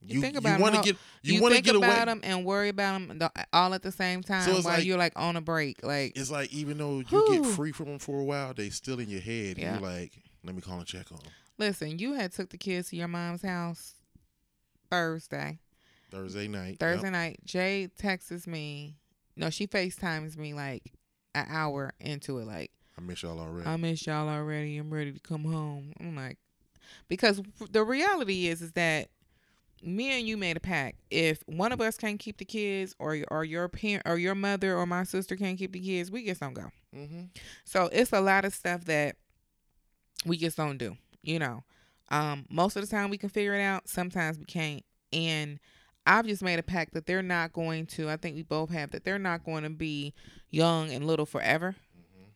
You think about them. You want to get away and worry about them all at the same time, so while, like, you're like on a break. Like, it's like, even though you get free from them for a while, they still in your head. Yeah. And you're like, let me call and check on them. Listen, you had took the kids to your mom's house Thursday night. Thursday night. Jade texts me. No, she FaceTimes me like an hour into it. Like, I miss y'all already. I'm ready to come home. I'm like, because the reality is that me and you made a pact. If one of us can't keep the kids, or your parent, or your mother, or my sister can't keep the kids, we just don't go. Mm-hmm. So it's a lot of stuff that we just don't do. You know, most of the time we can figure it out. Sometimes we can't. And I've just made a pact that they're not going to, I think we both have, that they're not going to be young and little forever.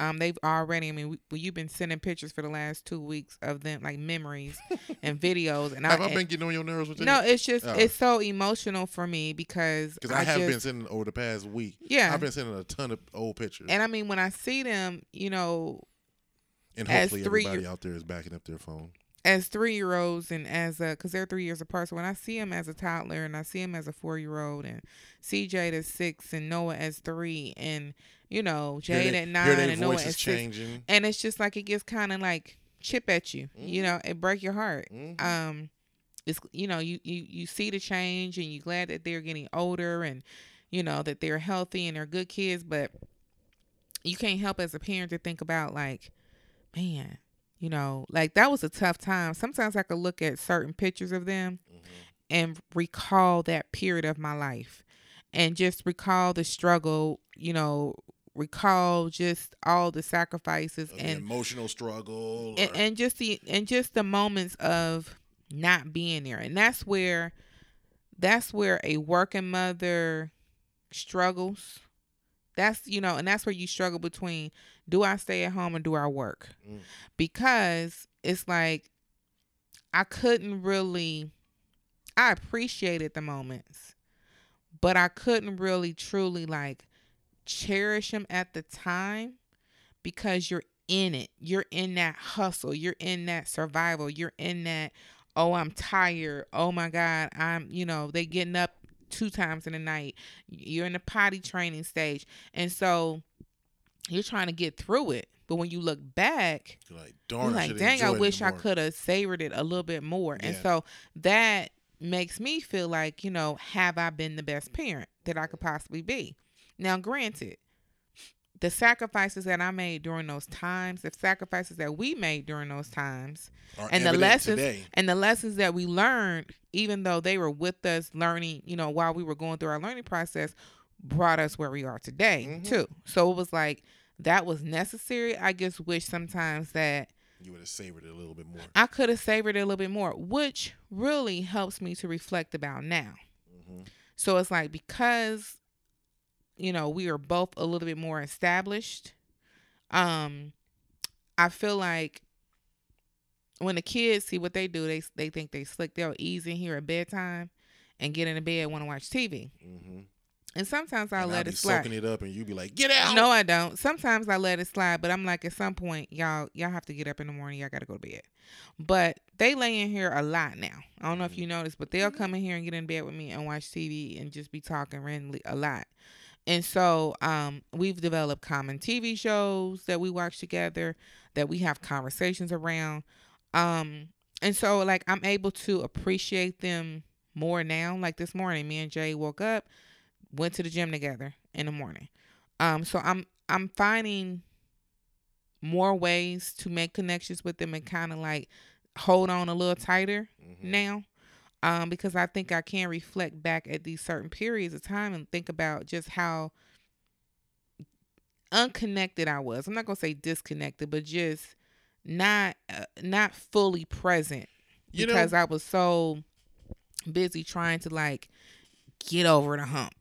Mm-hmm. They've already, I mean, you've been sending pictures for the last 2 weeks of them, like memories and videos. And Have I been getting on your nerves with you? No, it's just, it's so emotional for me because I have just been sending over the past week. Yeah. I've been sending a ton of old pictures. And I mean, when I see them, you know. And hopefully everybody out there is backing up their phone. As 3-year-olds and as because they're 3 years apart. So when I see him as a toddler and I see him as a 4-year-old and CJ is 6 and Noah as 3 and, you know, Jade at 9 and Noah at 6. And it's just like, it gets kind of like chip at you, you know, it break your heart. Mm-hmm. It's, you know, you see the change and you're glad that they're getting older and, you know, that they're healthy and they're good kids. But you can't help as a parent to think about, like, man, you know, like, that was a tough time. Sometimes I could look at certain pictures of them and recall that period of my life and just recall the struggle, you know, recall just all the sacrifices and the emotional struggle and just the moments of not being there. And that's where a working mother struggles. That's, you know, and that's where you struggle between, do I stay at home or do I work? Mm. Because it's like, I appreciated the moments, but I couldn't really truly like cherish them at the time because you're in it. You're in that hustle. You're in that survival. You're in that, oh, I'm tired. Oh my God. I'm, you know, they getting up 2 times in the night. You're in the potty training stage. And so you're trying to get through it. But when you look back, you're like, dang, I wish I could have savored it a little bit more. Yeah. And so that makes me feel like, you know, have I been the best parent that I could possibly be? Now, granted, the sacrifices that I made during those times, the sacrifices that we made during those times, and the lessons that we learned, even though they were with us learning, you know, while we were going through our learning process, brought us where we are today too. So it was like, that was necessary. I just wish sometimes that you would have savored it a little bit more. I could have savored it a little bit more, which really helps me to reflect about now. Mm-hmm. So it's like, because, you know, we are both a little bit more established. I feel like when the kids see what they do, they think they slick. They'll ease in here at bedtime and get into bed and want to watch TV. Mm-hmm. And sometimes I'll let it slide. Soaking it up, and you be like, "Get out!" No, I don't. Sometimes I let it slide, but I'm like, at some point, y'all have to get up in the morning. Y'all got to go to bed. But they lay in here a lot now. I don't know if you noticed, but they'll come in here and get in bed with me and watch TV and just be talking randomly a lot. And so we've developed common TV shows that we watch together, that we have conversations around. And so, like, I'm able to appreciate them more now. Like this morning, me and Jay woke up. Went to the gym together in the morning. So I'm finding more ways to make connections with them and kind of like hold on a little tighter now. Because I think I can reflect back at these certain periods of time and think about just how unconnected I was. I'm not going to say disconnected, but just not fully present because I was so busy trying to like get over the hump.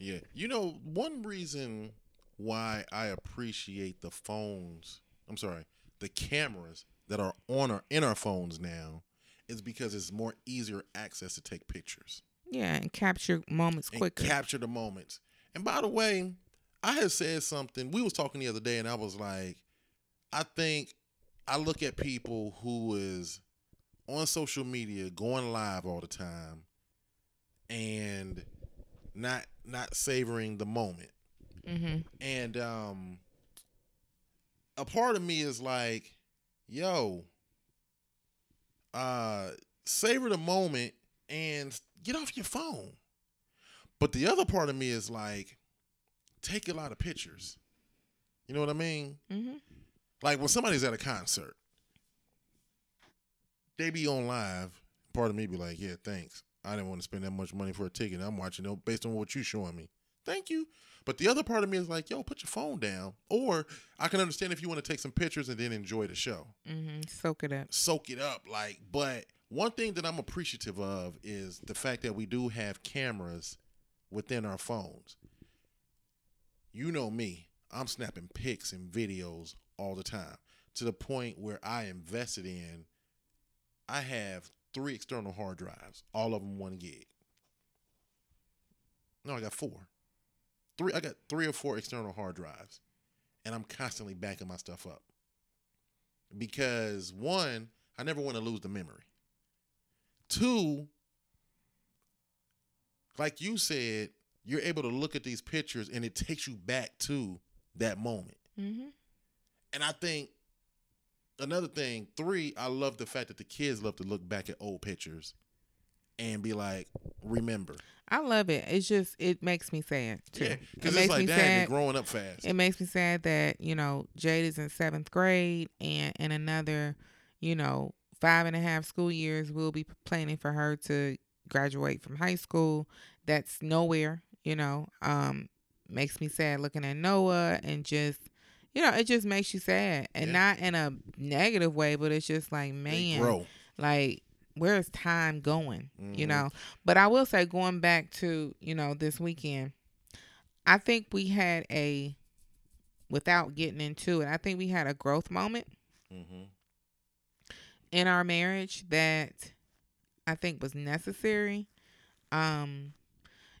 Yeah. You know, one reason why I appreciate the cameras that are in our phones now is because it's more easier access to take pictures. Yeah, and capture moments quicker. And capture the moments. And by the way, I had said something. We was talking the other day, and I was like, I think I look at people who is on social media going live all the time and not savoring the moment. Mm-hmm. And a part of me is like, savor the moment and get off your phone. But the other part of me is like, take a lot of pictures. You know what I mean? Mm-hmm. Like when somebody's at a concert, they be on live. Part of me be like, yeah, thanks. I didn't want to spend that much money for a ticket. I'm watching it based on what you're showing me. Thank you. But the other part of me is like, yo, put your phone down. Or I can understand if you want to take some pictures and then enjoy the show. Mm-hmm. Soak it up. Like, but one thing that I'm appreciative of is the fact that we do have cameras within our phones. You know me. I'm snapping pics and videos all the time to the point where I invested in, I have 3 external hard drives, all of them 1 gig. No, I got 4. 3 or 4 external hard drives, and I'm constantly backing my stuff up because 1, I never want to lose the memory. 2, like you said, you're able to look at these pictures and it takes you back to that moment. Mm-hmm. And I think another thing, 3, I love the fact that the kids love to look back at old pictures and be like, remember. I love it. It's just, it makes me sad, too. Yeah, because it's like, dang, they're growing up fast. It makes me sad that, you know, Jade is in 7th grade and in another, you know, 5.5 school years, we'll be planning for her to graduate from high school. That's nowhere, you know. Makes me sad looking at Noah and just, you know, it just makes you sad, and not in a negative way, but it's just like, man, like, where is time going, you know? But I will say, going back to, you know, this weekend, I think we had a growth moment in our marriage that I think was necessary.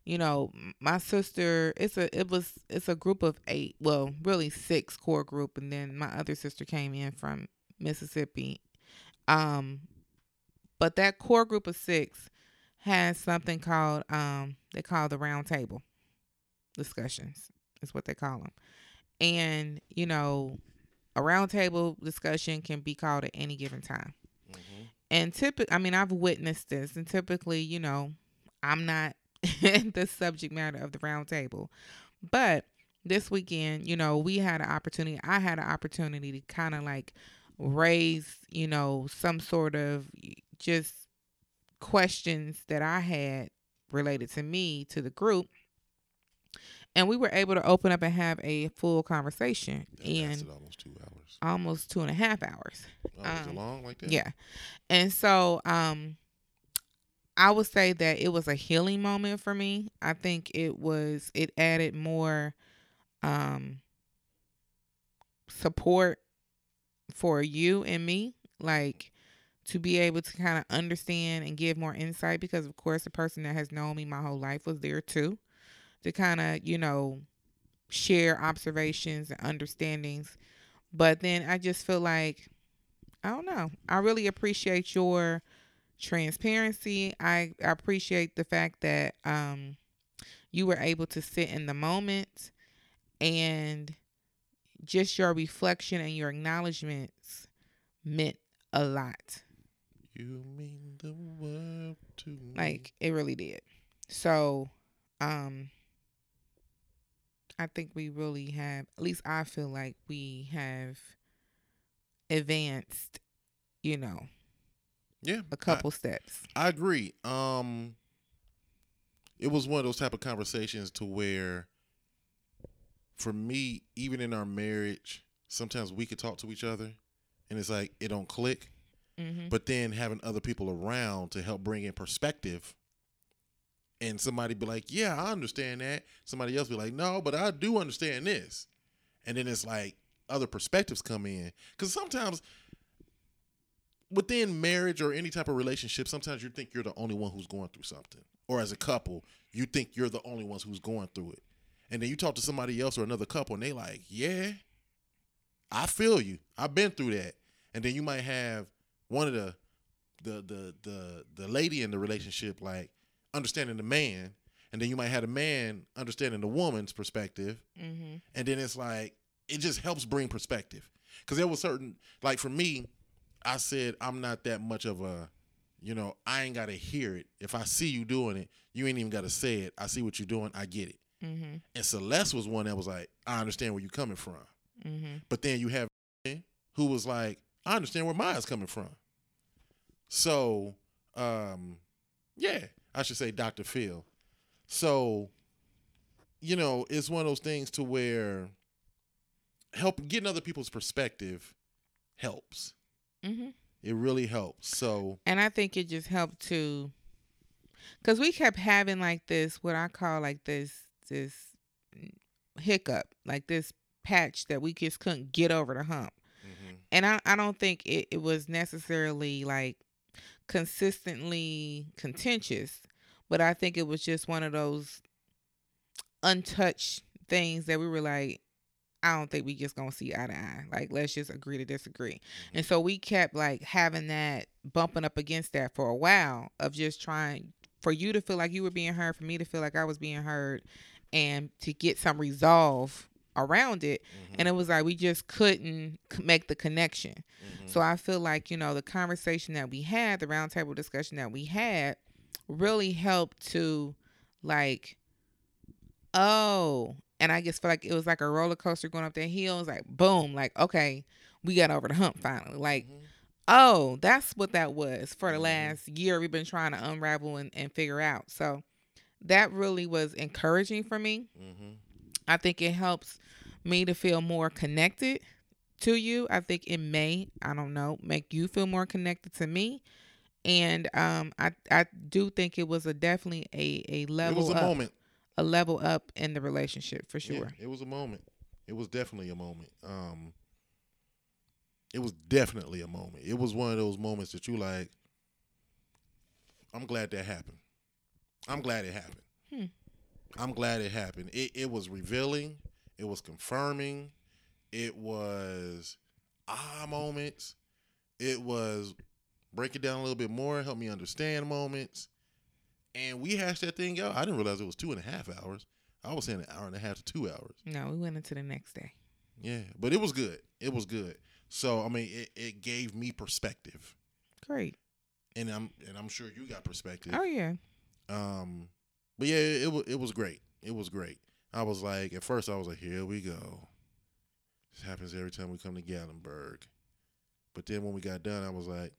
You know, my sister, it's a group of 8, well, really 6 core group. And then my other sister came in from Mississippi. But that core group of 6 has something called, they call the round table discussions is what they call them. And, you know, a round table discussion can be called at any given time. Mm-hmm. And I've witnessed this, and typically, you know, I'm not the subject matter of the round table. But this weekend, you know, I had an opportunity to kind of like raise, you know, some sort of just questions that I had related to me to the group. And we were able to open up and have a full conversation. That lasted almost 2 hours. Almost 2.5 hours. Oh, was it long like that? Yeah. And so, I would say that it was a healing moment for me. I think it added more support for you and me, like to be able to kind of understand and give more insight, because of course the person that has known me my whole life was there too, to kind of, you know, share observations and understandings. But then I just feel like, I don't know, I really appreciate your transparency. I appreciate the fact that you were able to sit in the moment, and just your reflection and your acknowledgments meant a lot. You mean the world to me. Like, it really did. So, I think we really have, at least I feel like we have advanced, you know, a couple steps. I agree. It was one of those type of conversations to where, for me, even in our marriage, sometimes we could talk to each other and it's like it don't click. Mm-hmm. But then having other people around to help bring in perspective, and somebody be like, yeah, I understand that. Somebody else be like, no, but I do understand this. And then it's like other perspectives come in. Because sometimes within marriage or any type of relationship, sometimes you think you're the only one who's going through something. Or as a couple, you think you're the only ones who's going through it. And then you talk to somebody else or another couple and they like, yeah, I feel you. I've been through that. And then you might have one of the lady in the relationship like understanding the man. And then you might have the man understanding the woman's perspective. Mm-hmm. And then it's like, it just helps bring perspective. Because there was certain, like for me, I said, I'm not that much of a, you know, I ain't got to hear it. If I see you doing it, you ain't even got to say it. I see what you're doing. I get it. Mm-hmm. And Celeste was one that was like, I understand where you're coming from. Mm-hmm. But then you have who was like, I understand where Maya's coming from. So, yeah, I should say Dr. Phil. So, you know, it's one of those things to where getting other people's perspective helps. Mm-hmm. It really helps. So, and I think it just helped to, because we kept having like this, what I call like this hiccup, like this patch that we just couldn't get over the hump. Mm-hmm. And I don't think it was necessarily like consistently contentious, but I think it was just one of those untouched things that we were like, I don't think we just gonna see eye to eye. Like, let's just agree to disagree. Mm-hmm. And so we kept like having that, bumping up against that for a while, of just trying for you to feel like you were being heard, for me to feel like I was being heard, and to get some resolve around it. Mm-hmm. And it was like, we just couldn't make the connection. Mm-hmm. So I feel like, you know, the conversation that we had, the roundtable discussion that we had really helped to like, oh, and I just feel like it was like a roller coaster going up that hill. It's like, boom, like, okay, we got over the hump finally. Like, mm-hmm. oh, that's what that was for the last year we've been trying to unravel and figure out. So that really was encouraging for me. Mm-hmm. I think it helps me to feel more connected to you. I think it may, I don't know, make you feel more connected to me. And I do think it was definitely a level up. It was a moment. A level up in the relationship for sure. Yeah, it was a moment. It was definitely a moment. It was definitely a moment. It was one of those moments that you like, I'm glad that happened. I'm glad it happened. I'm glad it happened. It was revealing. It was confirming. It was ah moments. It was break it down a little bit more, help me understand moments. And we hashed that thing out. I didn't realize it was 2.5 hours. I was saying 1.5 to 2 hours. No, we went into the next day. Yeah, but it was good. It was good. So, I mean, it gave me perspective. Great. And I'm sure you got perspective. Oh, yeah. But, yeah, it was great. It was great. I was like, at first I was like, here we go. This happens every time we come to Gatlinburg. But then when we got done, I was like,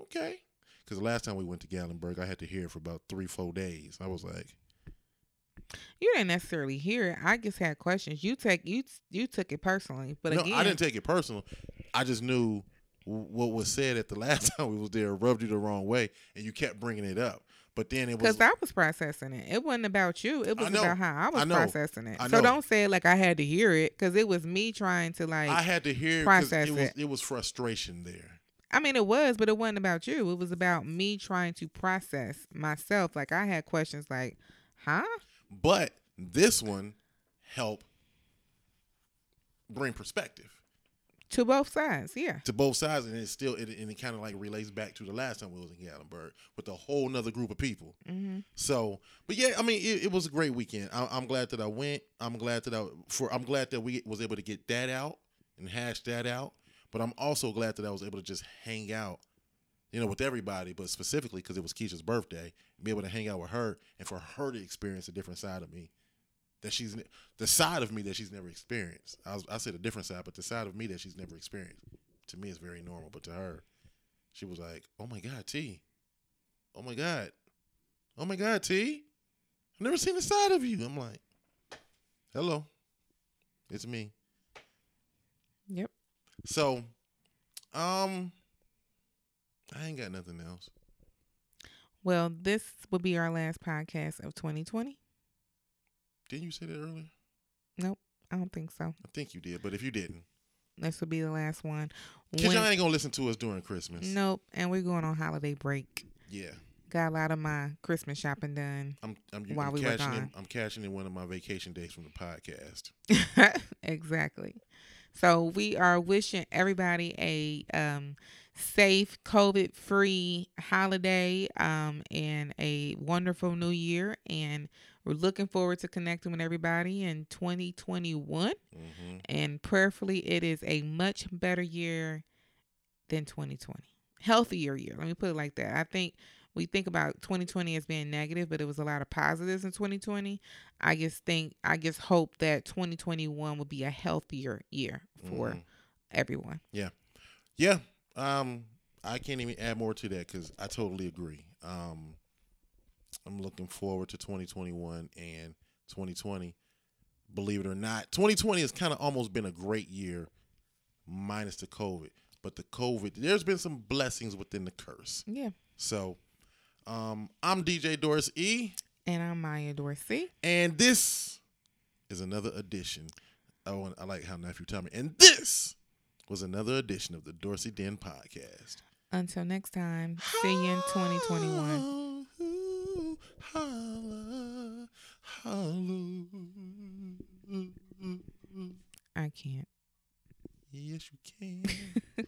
okay. Because the last time we went to Gatlinburg, I had to hear it for about 3-4 days. I was like, you didn't necessarily hear it. I just had questions. You took it personally, but no, again, I didn't take it personal. I just knew what was said at the last time we was there rubbed you the wrong way, and you kept bringing it up. But then it was because I was processing it. It wasn't about you. It was about how I was processing it. So don't say it like I had to hear it, because it was me trying to like I had to hear process it. It was frustration there. I mean, it was, but it wasn't about you. It was about me trying to process myself. Like I had questions like, huh? But this one helped bring perspective. To both sides, yeah. To both sides, and it's still, it kind of like relates back to the last time we was in Gatlinburg with a whole nother group of people. Mm-hmm. So, but yeah, I mean, it was a great weekend. I'm glad that I went. I'm glad that we was able to get that out and hash that out. But I'm also glad that I was able to just hang out, with everybody, but specifically because it was Keisha's birthday, be able to hang out with her and for her to experience a different side of me. The side of me that she's never experienced. I said a different side, but the side of me that she's never experienced. To me, it's very normal, but to her, she was like, "Oh my God, T! Oh my God, T! I've never seen the side of you." I'm like, "Hello, it's me." Yep. So, I ain't got nothing else. Well, this will be our last podcast of 2020. Didn't you say that earlier? Nope, I don't think so. I think you did, but if you didn't, this will be the last one. Because y'all ain't going to listen to us during Christmas. Nope, and we're going on holiday break. Yeah. Got a lot of my Christmas shopping done while we were gone. I'm cashing in one of my vacation days from the podcast. Exactly. So we are wishing everybody a safe, COVID-free holiday and a wonderful new year. And we're looking forward to connecting with everybody in 2021. Mm-hmm. And prayerfully, it is a much better year than 2020. Healthier year. Let me put it like that. I think we think about 2020 as being negative, but it was a lot of positives in 2020. I just hope that 2021 will be a healthier year for everyone. Yeah. Yeah. I can't even add more to that because I totally agree. I'm looking forward to 2021 and 2020. Believe it or not, 2020 has kind of almost been a great year minus the COVID. But the COVID, there's been some blessings within the curse. Yeah. So, I'm DJ Dorsey. And I'm Maya Dorsey. And this is another edition. Oh, I like how Nephew Tommy. And this was another edition of the Dorsey Den Podcast. Until next time, see you in 2021. Holla, holla. I can't. Yes, you can.